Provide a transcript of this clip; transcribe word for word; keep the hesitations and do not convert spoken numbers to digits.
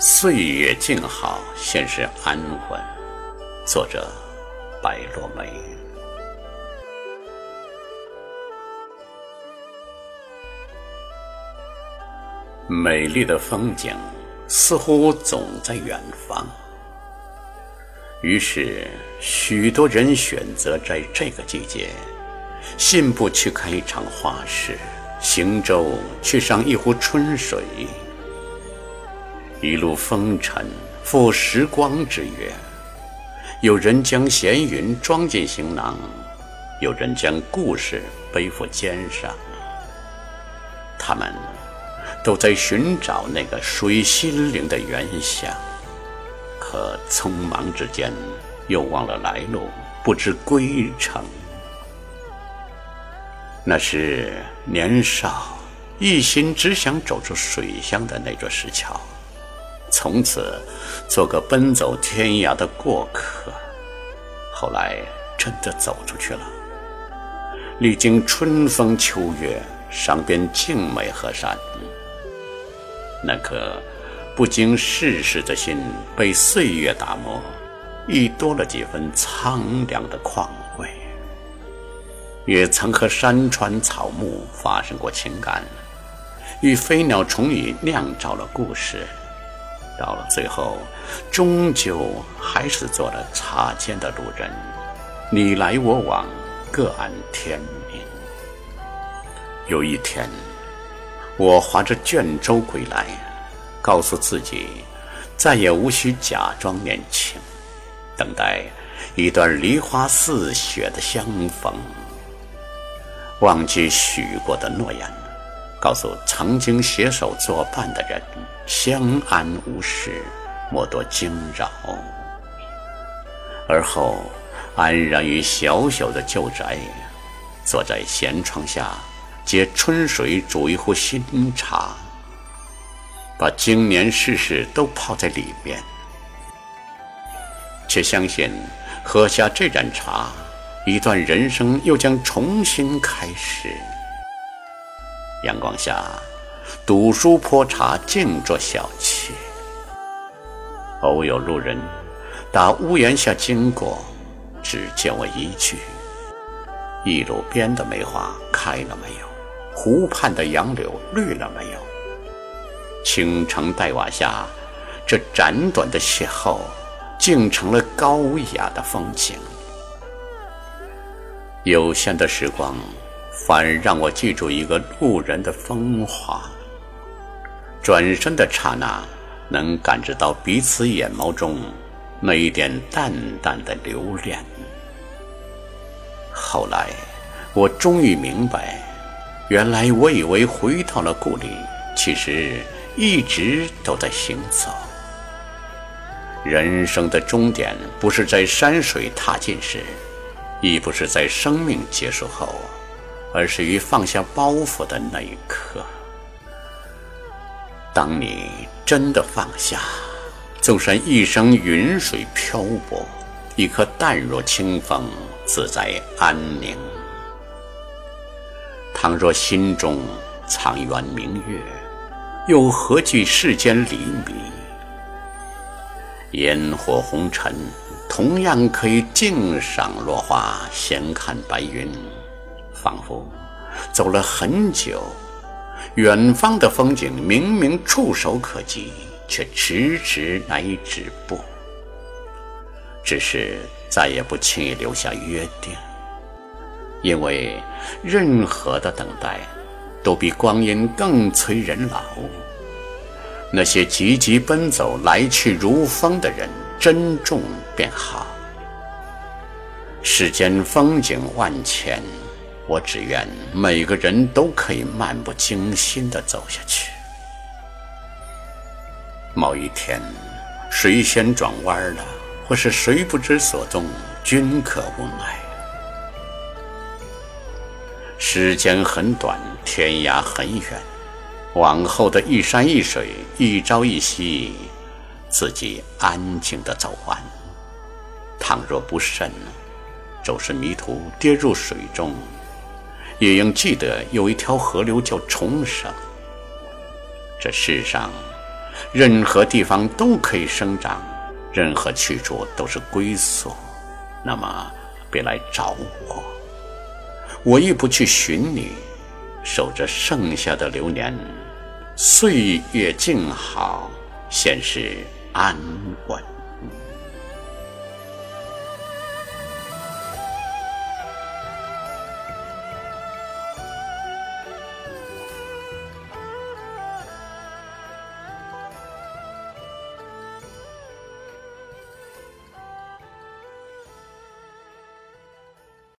岁月静好，现实安稳。作者白落梅。美丽的风景似乎总在远方，于是许多人选择在这个季节，信步去看一场花市，行舟去赏一壶春水。一路风尘赴时光之约，有人将闲云装进行囊，有人将故事背负肩上。他们都在寻找那个属于心灵的原乡，可匆忙之间又忘了来路，不知归程。那是年少一心只想走出水乡的那座石桥，从此做个奔走天涯的过客。后来真的走出去了，历经春风秋月，赏遍静美河山。那颗不经世事的心被岁月打磨，亦多了几分苍凉的旷味。也曾和山川草木发生过情感，与飞鸟虫蚁酿造了故事。到了最后，终究还是做了擦肩的路人，你来我往，各安天命。有一天，我划着卷舟归来，告诉自己，再也无需假装年轻，等待一段梨花似雪的相逢。忘记许过的诺言，告诉曾经携手作伴的人，相安无事，莫多惊扰。而后安然于小小的旧宅，坐在闲窗下，接春水煮一壶新茶，把经年世事都泡在里面，且相信喝下这盏茶，一段人生又将重新开始。阳光下读书泼茶，静坐小憩。偶有路人打屋檐下经过，只见我一句：一路边的梅花开了没有？湖畔的杨柳绿了没有？青城黛瓦下，这辗短的邂逅竟成了高雅的风景。有限的时光反让我记住一个路人的风华，转身的刹那，能感知到彼此眼眸中那一点淡淡的留恋。后来我终于明白，原来我以为回到了故里，其实一直都在行走。人生的终点不是在山水踏尽时，亦不是在生命结束后，而是于放下包袱的那一刻。当你真的放下，纵身一生云水漂泊，一颗淡若清风，自在安宁。倘若心中藏圆明月，又何惧世间离迷？烟火红尘同样可以静赏落花，闲看白云。仿佛走了很久，远方的风景明明触手可及，却迟迟难以止步。只是再也不轻易留下约定，因为任何的等待都比光阴更催人老。那些急急奔走，来去如风的人，珍重便好。世间风景万千，我只愿每个人都可以漫不经心地走下去。某一天，谁先转弯了，或是谁不知所踪，均可无奈。时间很短，天涯很远，往后的一山一水，一朝一夕，自己安静地走完。倘若不慎走失迷途，跌入水中，也应记得有一条河流叫重生。这世上任何地方都可以生长，任何去处都是归宿，那么别来找我，我亦不去寻你。守着剩下的流年，岁月静好，现世安稳。